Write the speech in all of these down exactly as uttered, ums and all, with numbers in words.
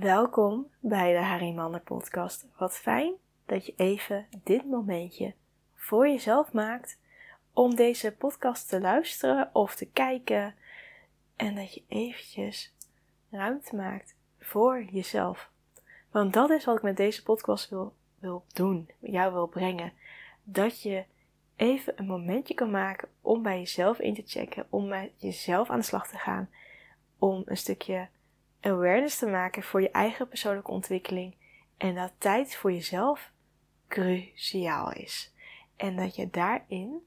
Welkom bij de Hari-Mander podcast. Wat fijn dat je even dit momentje voor jezelf maakt om deze podcast te luisteren of te kijken. En dat je eventjes ruimte maakt voor jezelf. Want dat is wat ik met deze podcast wil, wil doen, jou wil brengen. Dat je even een momentje kan maken om bij jezelf in te checken, om met jezelf aan de slag te gaan, om een stukje awareness te maken voor je eigen persoonlijke ontwikkeling. En dat tijd voor jezelf cruciaal is. En dat je daarin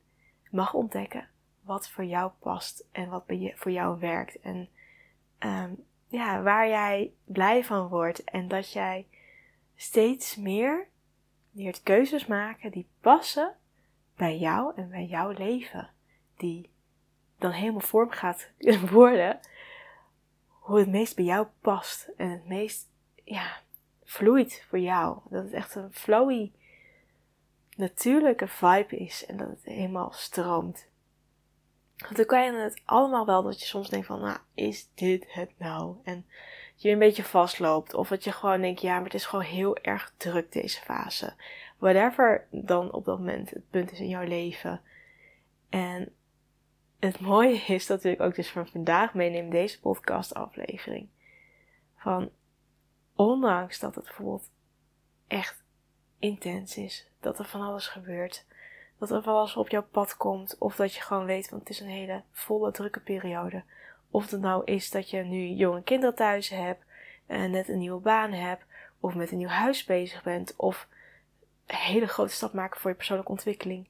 mag ontdekken wat voor jou past en wat voor jou werkt. En um, ja, waar jij blij van wordt. En dat jij steeds meer leert keuzes maken die passen bij jou en bij jouw leven. Die dan helemaal vorm gaat worden hoe het meest bij jou past en het meest ja, vloeit voor jou. Dat het echt een flowy, natuurlijke vibe is en dat het helemaal stroomt. Want dan kan je het allemaal wel dat je soms denkt van, nou, is dit het nou? En je een beetje vastloopt of dat je gewoon denkt, ja, maar het is gewoon heel erg druk deze fase. Whatever dan op dat moment het punt is in jouw leven. En het mooie is dat ik ook dus van vandaag meeneem deze podcastaflevering. Van ondanks dat het bijvoorbeeld echt intens is. Dat er van alles gebeurt. Dat er van alles op jouw pad komt. Of dat je gewoon weet, want het is een hele volle drukke periode. Of het nou is dat je nu jonge kinderen thuis hebt. En net een nieuwe baan hebt. Of met een nieuw huis bezig bent. Of een hele grote stap maken voor je persoonlijke ontwikkeling.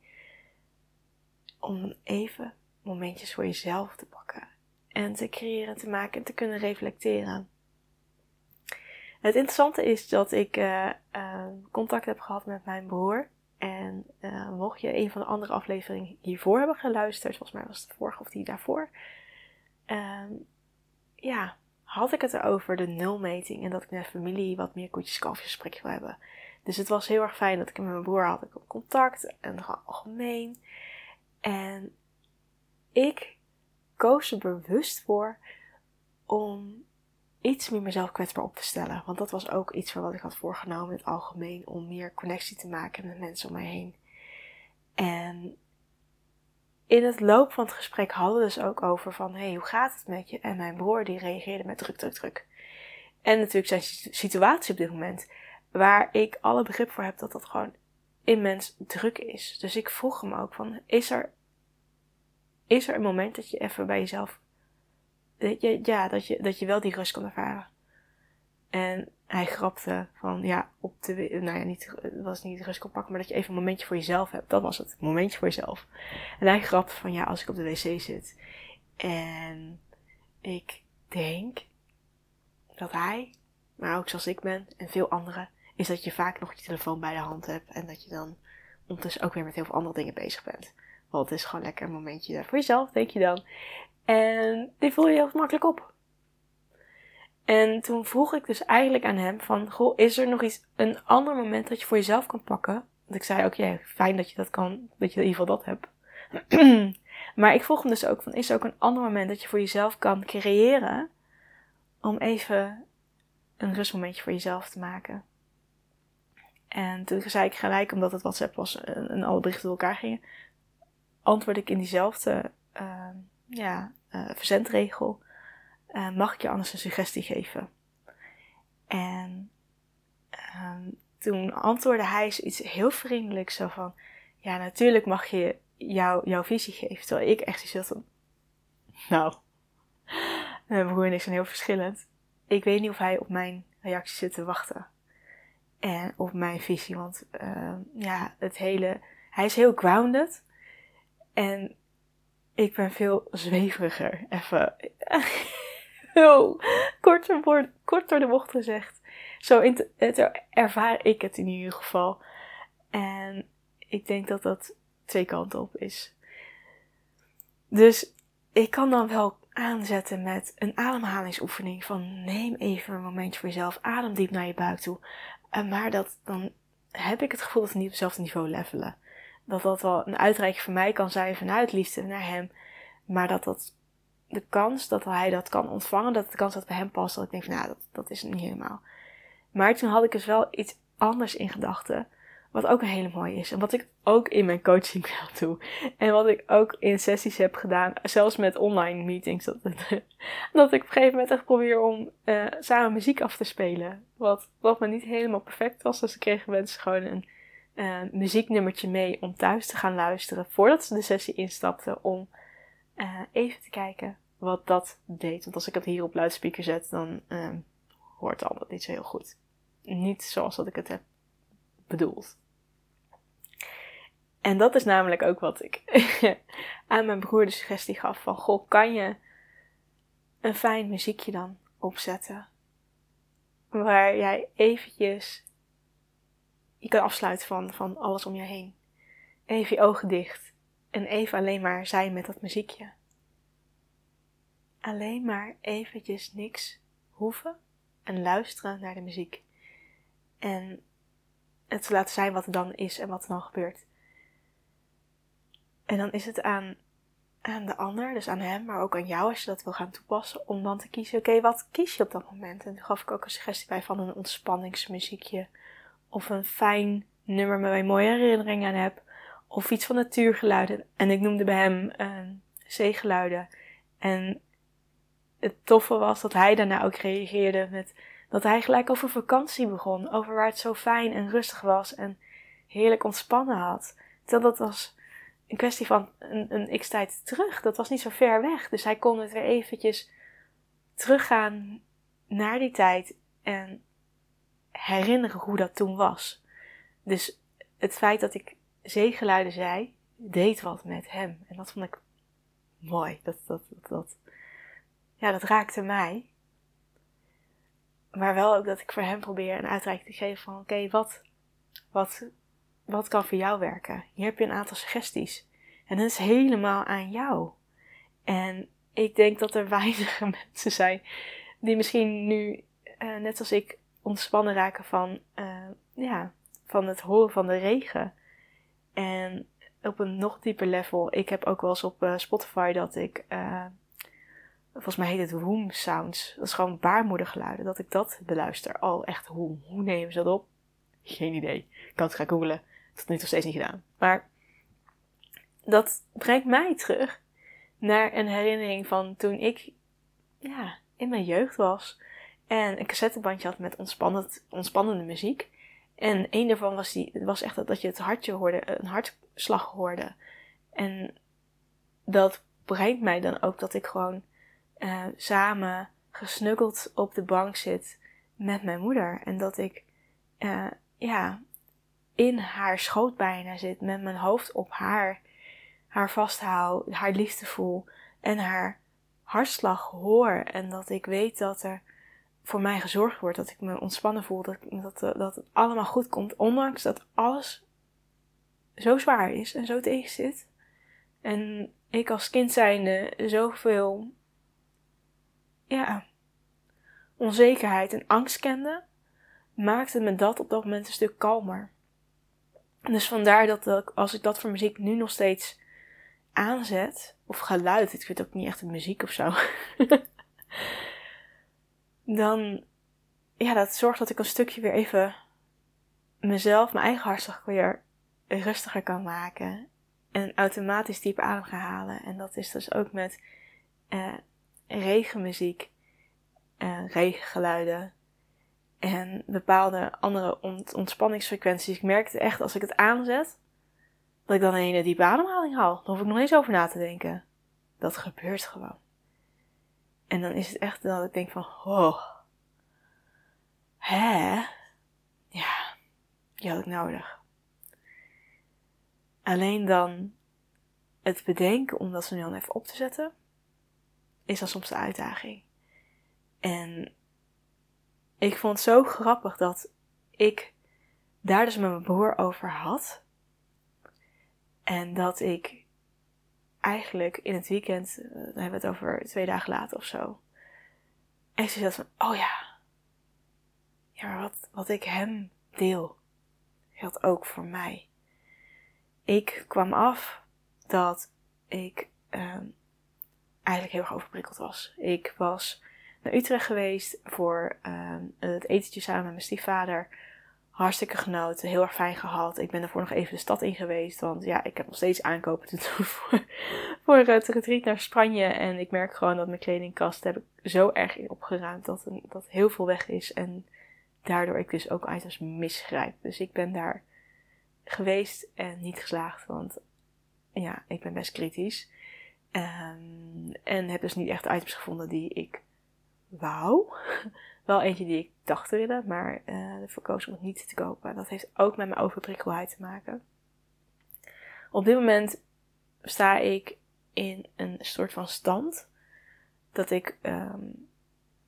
Om even momentjes voor jezelf te pakken en te creëren, te maken en te kunnen reflecteren. Het interessante is dat ik uh, uh, contact heb gehad met mijn broer. En uh, mocht je een van de andere afleveringen hiervoor hebben geluisterd, volgens mij was het de vorige of die daarvoor, uh, ja, had ik het erover de nulmeting en dat ik met familie wat meer koetjes-kalfjes gesprek wil hebben. Dus het was heel erg fijn dat ik met mijn broer had ik op contact en gewoon algemeen. En ik koos er bewust voor om iets meer mezelf kwetsbaar op te stellen. Want dat was ook iets van wat ik had voorgenomen in het algemeen. Om meer connectie te maken met mensen om mij heen. En in het loop van het gesprek hadden we dus ook over van, hé, hey, hoe gaat het met je? En mijn broer die reageerde met druk, druk, druk. En natuurlijk zijn situatie op dit moment. Waar ik alle begrip voor heb dat dat gewoon immens druk is. Dus ik vroeg hem ook van, is er... Is er een moment dat je even bij jezelf, dat je, ja, dat je, dat je wel die rust kan ervaren? En hij grapte van, ja, op de, nou ja, niet, het was niet rust kan pakken, maar dat je even een momentje voor jezelf hebt. Dat was het, een momentje voor jezelf. En hij grapte van, ja, als ik op de wc zit. En ik denk dat hij, maar ook zoals ik ben en veel anderen, is dat je vaak nog je telefoon bij de hand hebt. En dat je dan ondertussen ook weer met heel veel andere dingen bezig bent. Want het is gewoon lekker een momentje daar voor jezelf, denk je dan. En die voel je heel makkelijk op. En toen vroeg ik dus eigenlijk aan hem van, goh, is er nog iets, een ander moment dat je voor jezelf kan pakken? Want ik zei ook, ja, fijn dat je dat kan, dat je in ieder geval dat hebt. Maar ik vroeg hem dus ook van, is er ook een ander moment dat je voor jezelf kan creëren om even een rustmomentje voor jezelf te maken? En toen zei ik gelijk, omdat het WhatsApp was en, en alle berichten door elkaar gingen, antwoord ik in diezelfde uh, ja, uh, verzendregel, uh, mag ik je anders een suggestie geven? En uh, toen antwoordde hij iets heel vriendelijks, zo van, ja, natuurlijk mag je jou, jouw visie geven. Terwijl ik echt zoiets van, nou, mijn broer en ik zijn heel verschillend. Ik weet niet of hij op mijn reactie zit te wachten. En op mijn visie, want uh, ja, het hele, hij is heel grounded. En ik ben veel zweveriger, even heel kort door, kort door de bocht gezegd. Zo in te, ervaar ik het in ieder geval. En ik denk dat dat twee kanten op is. Dus ik kan dan wel aanzetten met een ademhalingsoefening. Van neem even een momentje voor jezelf, adem diep naar je buik toe. Maar dat, dan heb ik het gevoel dat we niet op hetzelfde niveau levelen. Dat dat wel een uitreiking voor mij kan zijn vanuit liefde naar hem. Maar dat dat de kans dat hij dat kan ontvangen, dat de kans dat bij hem past, dat ik denk van, nou, dat, dat is het niet helemaal. Maar toen had ik dus wel iets anders in gedachten, wat ook een hele mooie is. En wat ik ook in mijn coaching wel doe. En wat ik ook in sessies heb gedaan, zelfs met online meetings. Dat, het, dat ik op een gegeven moment echt probeer om uh, samen muziek af te spelen. Wat, wat me niet helemaal perfect was. Dus dan kregen mensen gewoon een uh, muzieknummertje mee om thuis te gaan luisteren. Voordat ze de sessie instapten. Om uh, even te kijken wat dat deed. Want als ik het hier op luidspreker zet, dan uh, hoort al dat niet zo heel goed. Niet zoals dat ik het heb bedoeld. En dat is namelijk ook wat ik aan mijn broer de suggestie gaf van, goh, kan je een fijn muziekje dan opzetten? Waar jij eventjes je kan afsluiten van, van alles om je heen. Even je ogen dicht. En even alleen maar zijn met dat muziekje. Alleen maar eventjes niks hoeven en luisteren naar de muziek. En het te laten zijn wat er dan is en wat er dan gebeurt. En dan is het aan, aan de ander, dus aan hem, maar ook aan jou als je dat wil gaan toepassen, om dan te kiezen, oké, okay, wat kies je op dat moment? En toen gaf ik ook een suggestie bij van een ontspanningsmuziekje. Of een fijn nummer waar ik mooie herinneringen aan heb. Of iets van natuurgeluiden. En ik noemde bij hem uh, zeegeluiden. En het toffe was dat hij daarna ook reageerde met dat hij gelijk over vakantie begon. Over waar het zo fijn en rustig was en heerlijk ontspannen had. Terwijl dat was een kwestie van een, een x-tijd terug. Dat was niet zo ver weg. Dus hij kon het weer eventjes teruggaan naar die tijd. En herinneren hoe dat toen was. Dus het feit dat ik zeegeluiden zei, deed wat met hem. En dat vond ik mooi. Dat, dat, dat, dat. Ja, dat raakte mij. Maar wel ook dat ik voor hem probeer een uitreiking te geven van, oké, okay, wat, wat, wat kan voor jou werken? Hier heb je een aantal suggesties. En dat is helemaal aan jou. En ik denk dat er weinig mensen zijn die misschien nu, uh, net als ik, ontspannen raken van, uh, ja, van het horen van de regen. En op een nog dieper level, ik heb ook wel eens op uh, Spotify dat ik... Uh, Volgens mij heet het womb sounds. Dat is gewoon baarmoedergeluiden. Dat ik dat beluister. Oh, echt hoe? Hoe nemen ze dat op? Geen idee. Ik kan het gaan googlen. Tot nu toe steeds niet gedaan. Maar dat brengt mij terug naar een herinnering van toen ik ja, in mijn jeugd was. En een cassettebandje had met ontspannend, ontspannende muziek. En een daarvan was, die, was echt dat, dat je het hartje hoorde. Een hartslag hoorde. En dat brengt mij dan ook dat ik gewoon... Uh, samen gesnuggeld op de bank zit met mijn moeder. En dat ik uh, ja, in haar schoot bijna zit. Met mijn hoofd op haar. Haar vasthoud. Haar liefde voel. En haar hartslag hoor. En dat ik weet dat er voor mij gezorgd wordt. Dat ik me ontspannen voel. Dat, dat, dat het allemaal goed komt. Ondanks dat alles zo zwaar is. En zo tegen zit. En ik als kind zijnde zoveel... ja, onzekerheid en angst kende, maakte me dat op dat moment een stuk kalmer. Dus vandaar dat als ik dat voor muziek nu nog steeds aanzet, of geluid, ik vind ook niet echt een muziek of zo, dan, ja, dat zorgt dat ik een stukje weer even mezelf, mijn eigen hartslag weer rustiger kan maken. En automatisch dieper adem gaan halen. En dat is dus ook met... Eh, regenmuziek, eh, regengeluiden en bepaalde andere ont- ontspanningsfrequenties. Ik merkte echt als ik het aanzet, dat ik dan een hele diepe ademhaling haal. Dan hoef ik nog eens over na te denken. Dat gebeurt gewoon. En dan is het echt dat ik denk van, oh, hè? Ja, die had ik nodig. Alleen dan het bedenken om dat zo nu dan even op te zetten... is dan soms de uitdaging. En ik vond het zo grappig dat ik daar dus met mijn broer over had. En dat ik eigenlijk in het weekend, dan hebben we het over twee dagen later of zo. En ze zat van, oh ja. Ja, maar wat, wat ik hem deel, geldt ook voor mij. Ik kwam af dat ik... Uh, eigenlijk heel erg overprikkeld was. Ik was naar Utrecht geweest voor uh, het etentje samen met mijn stiefvader. Hartstikke genoten, heel erg fijn gehad. Ik ben daarvoor nog even de stad in geweest, want ja, ik heb nog steeds aankopen te doen voor, voor het retreat naar Spanje. En ik merk gewoon dat mijn kledingkast heb ik zo erg in opgeruimd dat, dat heel veel weg is. En daardoor ik dus ook items misgrijp. Dus ik ben daar geweest en niet geslaagd, want ja, ik ben best kritisch. Um, en heb dus niet echt items gevonden die ik wou. Wel eentje die ik dacht te willen, maar uh, ervoor koos om het niet te kopen. Dat heeft ook met mijn overprikkelheid te maken. Op dit moment sta ik in een soort van stand dat ik um,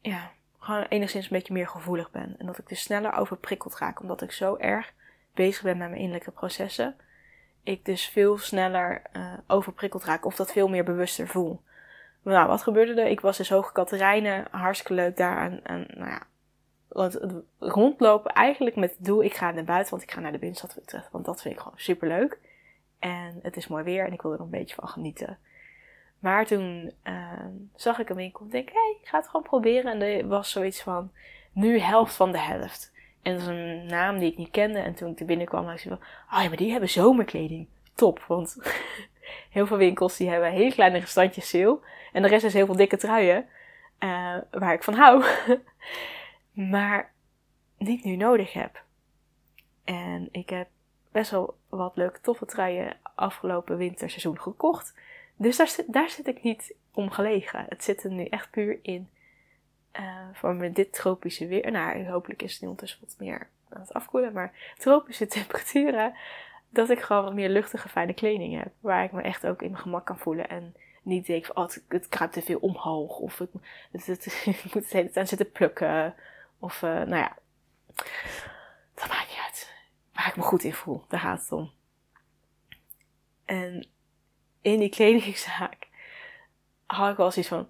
ja, gewoon enigszins een beetje meer gevoelig ben. En dat ik dus sneller overprikkeld raak, omdat ik zo erg bezig ben met mijn innerlijke processen. Ik dus veel sneller uh, overprikkeld raak of dat veel meer bewuster voel. Nou, wat gebeurde er? Ik was dus Hoge Catharijne, hartstikke leuk daar aan, aan nou ja, rondlopen eigenlijk met het doel, ik ga naar buiten, want ik ga naar de binnenstad van Utrecht, want dat vind ik gewoon superleuk. En het is mooi weer en ik wil er nog een beetje van genieten. Maar toen uh, zag ik een winkel en denk, hé, hey, ik ga het gewoon proberen. En er was zoiets van, nu helft van de helft. En dat is een naam die ik niet kende. En toen ik er binnenkwam, dacht ik van, oh ja, maar die hebben zomerkleding. Top, want heel veel winkels die hebben hele kleine standjes sale. En de rest is heel veel dikke truien, uh, waar ik van hou. Maar niet nu nodig heb. En ik heb best wel wat leuke toffe truien afgelopen winterseizoen gekocht. Dus daar, daar zit ik niet om gelegen. Het zit er nu echt puur in. Uh, voor dit tropische weer. Nou, hopelijk is het nu ondertussen wat meer aan het afkoelen. Maar tropische temperaturen. Dat ik gewoon wat meer luchtige, fijne kleding heb. Waar ik me echt ook in mijn gemak kan voelen. En niet denk van, oh, het, het kruipt te veel omhoog. Of ik, het, het, ik moet het hele tijd zitten plukken. Of, uh, nou ja. Dat maakt niet uit. Waar ik me goed in voel. Daar gaat het om. En in die kledingzaak had ik wel zoiets van,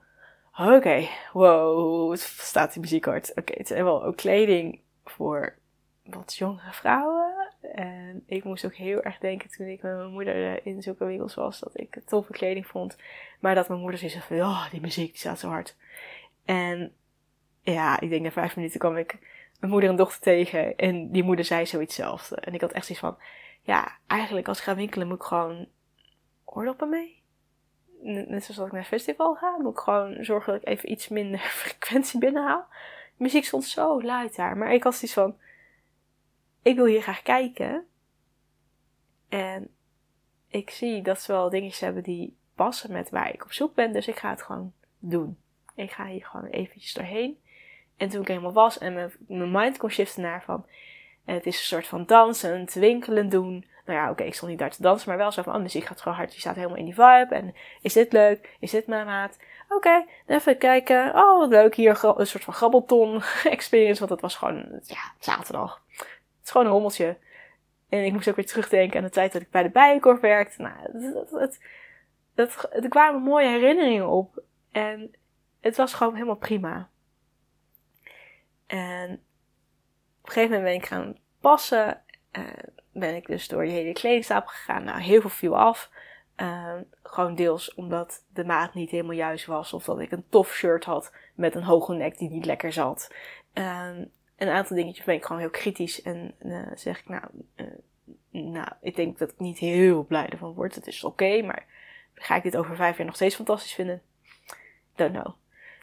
oké, okay, wow, het staat die muziek hard. Oké, okay, het zijn wel ook kleding voor wat jongere vrouwen. En ik moest ook heel erg denken toen ik met mijn moeder in zulke winkels was, dat ik toffe kleding vond. Maar dat mijn moeder zei van, oh, die muziek die staat zo hard. En ja, ik denk na vijf minuten kwam ik mijn moeder en dochter tegen. En die moeder zei zoiets zelfs. En ik had echt zoiets van, ja, eigenlijk als ik ga winkelen moet ik gewoon oorloppen mee. Net zoals dat ik naar een festival ga, moet ik gewoon zorgen dat ik even iets minder frequentie binnenhaal. De muziek stond zo luid daar. Maar ik had zoiets van, ik wil hier graag kijken. En ik zie dat ze wel dingetjes hebben die passen met waar ik op zoek ben. Dus ik ga het gewoon doen. Ik ga hier gewoon eventjes doorheen. En toen ik helemaal was en mijn, mijn mind kon shiften naar van, het is een soort van dansen, het winkelen doen. Nou ja, oké, okay, ik stond niet daar te dansen, maar wel zo van, oh, muziek gaat gewoon hard, je staat helemaal in die vibe. En is dit leuk? Is dit mijn maat? Oké, okay, even kijken. Oh, wat leuk, hier een soort van grabbelton experience, want het was gewoon, ja, zaterdag. Het is gewoon een rommeltje. En ik moest ook weer terugdenken aan de tijd dat ik bij de Bijenkorf werkte. Nou, het, het, het, het, er kwamen mooie herinneringen op. En het was gewoon helemaal prima. En op een gegeven moment ben ik gaan passen. En ben ik dus door die hele kledingstapel gegaan. Nou, heel veel viel af. Uh, gewoon deels omdat de maat niet helemaal juist was. Of dat ik een tof shirt had met een hoge nek die niet lekker zat. Uh, een aantal dingetjes ben ik gewoon heel kritisch. En uh, zeg ik, nou, uh, nou, ik denk dat ik niet heel blij ervan word. Het is oké, okay, maar ga ik dit over vijf jaar nog steeds fantastisch vinden? Don't know.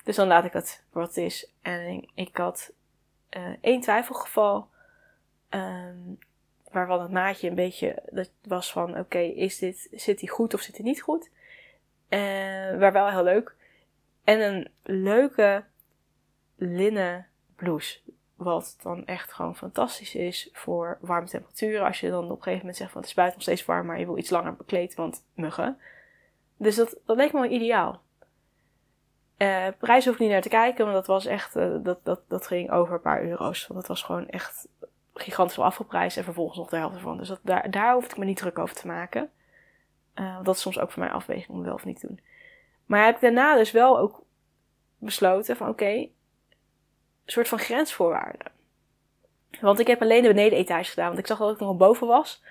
Dus dan laat ik het wat het is. En ik had uh, één twijfelgeval. Um, waarvan het maatje een beetje dat was van, oké, okay, is dit, zit hij goed of zit hij niet goed? Uh, waar wel heel leuk. En een leuke linnen blouse. Wat dan echt gewoon fantastisch is voor warme temperaturen. Als je dan op een gegeven moment zegt van, het is buiten nog steeds warm, maar je wil iets langer bekleed, want muggen. Dus dat, dat leek me wel ideaal. Uh, prijs hoef ik niet naar te kijken, want dat was echt, uh, dat, dat, dat ging over een paar euro's. Want dat was gewoon echt gigantisch wel afgeprijsd en vervolgens nog de helft ervan. Dus dat, daar, daar hoef ik me niet druk over te maken. Uh, dat is soms ook voor mij afweging om wel of niet te doen. Maar heb ik daarna dus wel ook besloten van oké, okay, een soort van grensvoorwaarden. Want ik heb alleen de benedenetage gedaan, want ik zag dat ik nog wel boven was.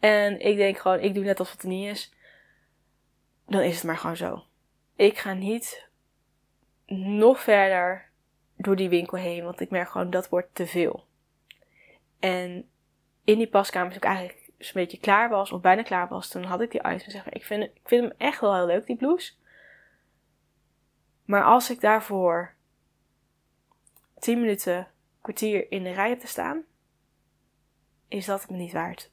En ik denk gewoon, ik doe net alsof het er niet is. Dan is het maar gewoon zo. ik ga niet nog verder door die winkel heen, want ik merk gewoon dat wordt te veel. En in die paskamer, toen ik eigenlijk een beetje klaar was, of bijna klaar was, toen had ik die item en zeg maar, ik vind, ik vind hem echt wel heel leuk, die blouse. Maar als ik daarvoor tien minuten, kwartier in de rij heb te staan, is dat het me niet waard.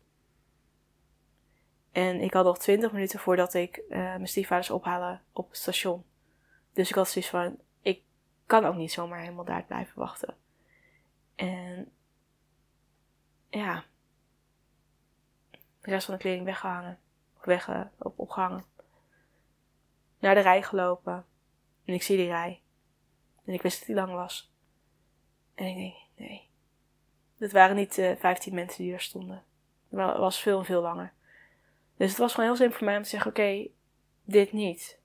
En ik had nog twintig minuten voordat ik uh, mijn stiefvaders ophalen op het station. Dus ik had zoiets van, ik kan ook niet zomaar helemaal daar blijven wachten. En ja, de rest van de kleding weggehangen. Of weg, uh, op, opgehangen. Naar de rij gelopen. En ik zie die rij. En ik wist dat die lang was. En ik denk, nee. Dat waren niet uh, vijftien mensen die er stonden. Het was veel, veel langer. Dus het was gewoon heel simpel voor mij om te zeggen, oké, okay, dit niet.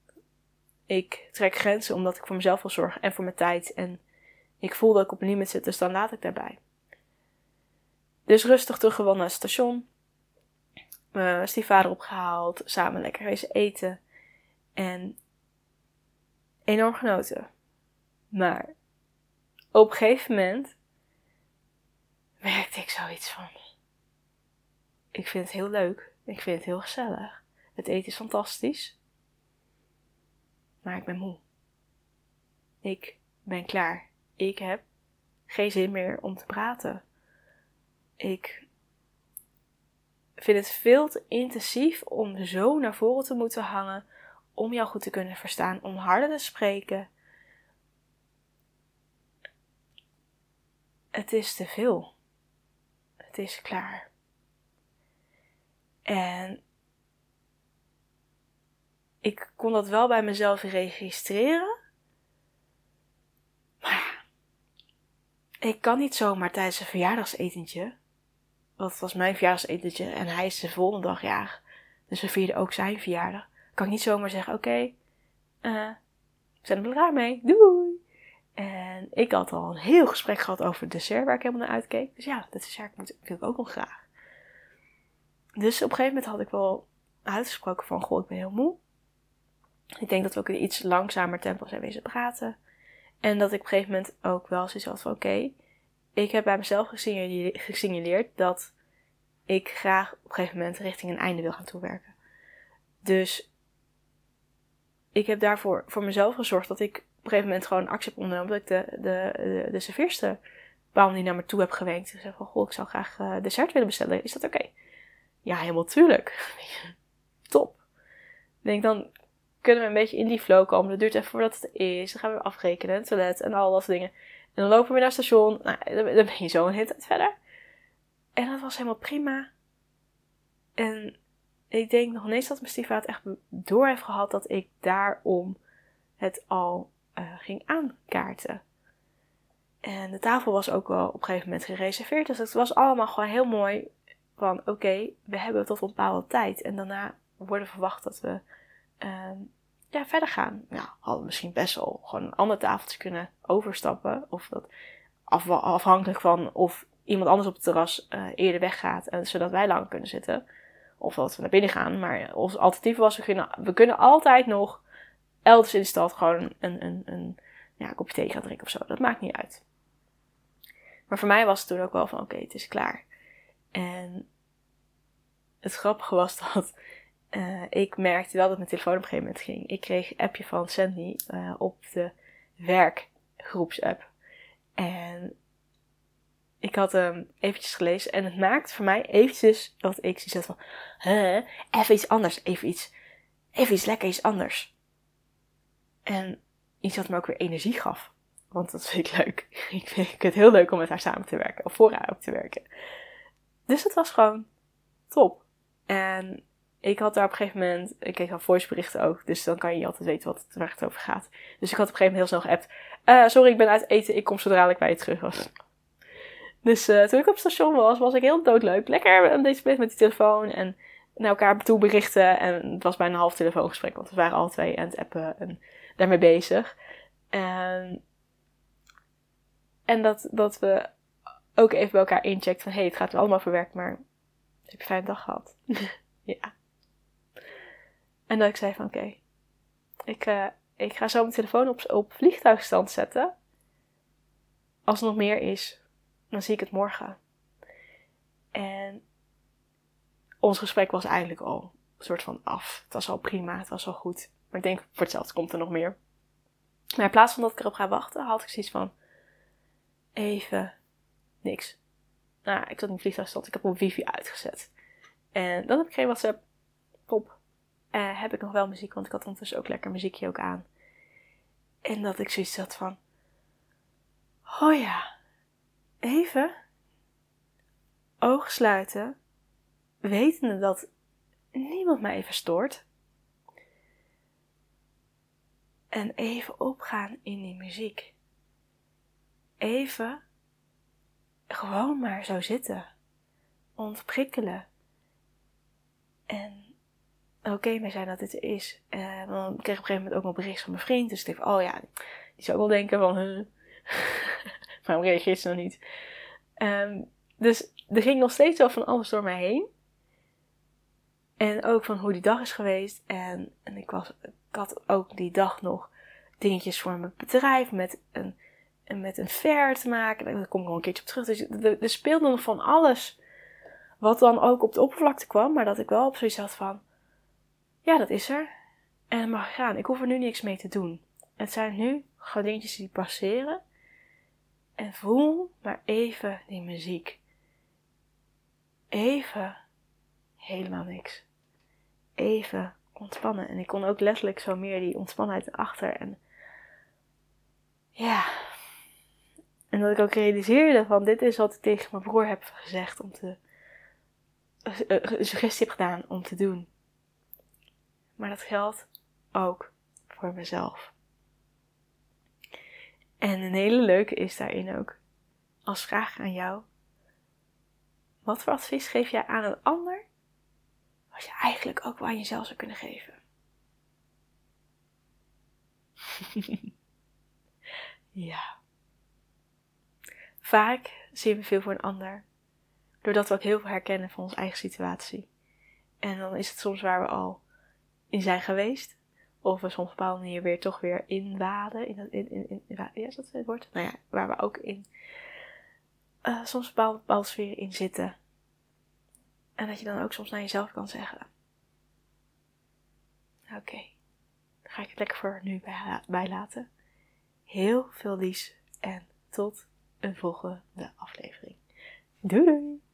Ik trek grenzen omdat ik voor mezelf wil zorgen en voor mijn tijd. En ik voel dat ik op een limit zit, dus dan laat ik daarbij. Dus rustig teruggewonnen naar het station. Mijn stiefvader opgehaald, samen lekker geweest eten. En enorm genoten. Maar op een gegeven moment merkte ik zoiets van, ik vind het heel leuk. Ik vind het heel gezellig. Het eten is fantastisch. Maar ik ben moe. Ik ben klaar. Ik heb geen zin meer om te praten. Ik vind het veel te intensief om zo naar voren te moeten hangen. Om jou goed te kunnen verstaan. Om harder te spreken. Het is te veel. Het is klaar. En ik kon dat wel bij mezelf registreren. Maar ja, ik kan niet zomaar tijdens een verjaardagsetentje. Want het was mijn verjaardagsetentje en hij is de volgende dag jarig. Dus we vierden ook zijn verjaardag. Kan ik niet zomaar zeggen, oké, okay, uh, we zijn er klaar mee, doei. En ik had al een heel gesprek gehad over het dessert waar ik helemaal naar uitkeek. Dus ja, dat dessert moet ik ook nog graag. Dus op een gegeven moment had ik wel uitgesproken van, goh, ik ben heel moe. Ik denk dat we ook in iets langzamer tempo zijn wezen praten. En dat ik op een gegeven moment ook wel zoiets had van, oké, okay, ik heb bij mezelf gesignaleerd, gesignaleerd dat ik graag op een gegeven moment richting een einde wil gaan toewerken. Dus ik heb daarvoor voor mezelf gezorgd dat ik op een gegeven moment gewoon actie heb ondernomen. Dat ik de, de, de, de serveerster, waarom die naar me toe heb gewenkt. Ik zei van, goh, ik zou graag uh, dessert willen bestellen. Is dat oké? Okay? Ja, helemaal tuurlijk. Top. Ik denk, dan kunnen we een beetje in die flow komen. Dat duurt even voordat het is. Dan gaan we afrekenen. Het toilet en al dat soort dingen. En dan lopen we weer naar het station. Nou, dan ben je zo een hele tijd verder. En dat was helemaal prima. En ik denk nog ineens dat mijn stiefvader echt door heeft gehad. Dat ik daarom het al uh, ging aankaarten. En de tafel was ook wel op een gegeven moment gereserveerd. Dus het was allemaal gewoon heel mooi. Van oké, okay, we hebben tot een bepaalde tijd. En daarna worden verwacht dat we uh, ja, verder gaan. Nou, hadden we misschien best wel gewoon een ander tafeltje kunnen overstappen. Of dat af, afhankelijk van of iemand anders op het terras uh, eerder weggaat. Uh, zodat wij lang kunnen zitten. Of dat we naar binnen gaan. Maar ons alternatief was, we kunnen, we kunnen altijd nog elders in de stad gewoon een, een, een ja, kopje thee gaan drinken of zo. Dat maakt niet uit. Maar voor mij was het toen ook wel van oké, okay, het is klaar. En het grappige was dat uh, ik merkte wel dat mijn telefoon op een gegeven moment ging. Ik kreeg een appje van Sandy uh, op de werkgroepsapp. En ik had hem um, eventjes gelezen. En het maakt voor mij eventjes dat ik zoiets had van, huh, even iets anders, even iets, even iets lekker iets anders. En iets wat me ook weer energie gaf. Want dat vind ik leuk. ik vind het heel leuk om met haar samen te werken. Of voor haar ook te werken. Dus het was gewoon top. En ik had daar op een gegeven moment... Ik kreeg al voiceberichten ook. Dus dan kan je niet altijd weten wat het, waar het over gaat. Dus ik had op een gegeven moment heel snel geappt. Uh, sorry, ik ben uit eten. Ik kom zodra ik bij je terug was. Dus uh, toen ik op het station was, was ik heel doodleuk. Lekker een beetje met die telefoon. En naar elkaar toe berichten. En het was bijna een half telefoongesprek. Want we waren alle twee aan het appen. En daarmee bezig. En, en dat, dat we... ook even bij elkaar incheckt van, hé, hey, het gaat wel allemaal voor werk, maar heb je een fijne dag gehad? Ja. En dat ik zei van, oké, okay, ik, uh, Ik ga zo mijn telefoon op, op vliegtuigstand zetten. Als er nog meer is, dan zie ik het morgen. En ons gesprek was eigenlijk al een soort van af. Het was al prima, het was al goed. Maar ik denk, voor hetzelfde komt er nog meer. Maar in plaats van dat ik erop ga wachten, had ik zoiets van... Even niks. Nou, ik zat in vliegtuigstand. Ik heb mijn wifi uitgezet. En dan heb ik geen WhatsApp. Pop. Uh, heb ik nog wel muziek, want ik had ondertussen ook lekker muziekje ook aan. En dat ik zoiets had van... Oh ja. Even. Oog sluiten. Wetende dat niemand mij even stoort. En even opgaan in die muziek. Even gewoon maar zo zitten. Ontprikkelen. En oké okay mee zijn dat dit er is. Uh, want ik kreeg op een gegeven moment ook nog bericht van mijn vriend. Dus ik dacht, oh ja, die zou ook wel denken van... Huh. Waarom reageert ze nog niet? Um, dus er ging nog steeds wel van alles door mij heen. En ook van hoe die dag is geweest. En, en ik, was, ik had ook die dag nog dingetjes voor mijn bedrijf met een... En met een fair te maken. Daar kom ik nog een keertje op terug. Dus er speelde nog van alles. Wat dan ook op de oppervlakte kwam. Maar dat ik wel op zoiets had van. Ja, dat is er. En het mag gaan. Ik hoef er nu niks mee te doen. Het zijn nu gewoon dingetjes die passeren. En voel maar even die muziek. Even. Helemaal niks. Even ontspannen. En ik kon ook letterlijk zo meer die ontspannenheid erachter. En ja. En dat ik ook realiseerde van dit is wat ik tegen mijn broer heb gezegd om te... Een suggestie heb gedaan om te doen. Maar dat geldt ook voor mezelf. En een hele leuke is daarin ook. Als vraag aan jou. Wat voor advies geef jij aan een ander? Wat je eigenlijk ook wel aan jezelf zou kunnen geven. Ja. Vaak zien we veel voor een ander, doordat we ook heel veel herkennen van onze eigen situatie. En dan is het soms waar we al in zijn geweest, of we soms op een bepaalde manier weer toch weer inwaden, in, in, in, in, ja, is dat het woord? Nou ja, waar we ook in uh, soms een bepaalde, bepaalde sfeer in zitten. En dat je dan ook soms naar jezelf kan zeggen. Oké, okay. Dan ga ik het lekker voor nu bij, bij laten. Heel veel liefs en tot... een volgende aflevering. Doei doei!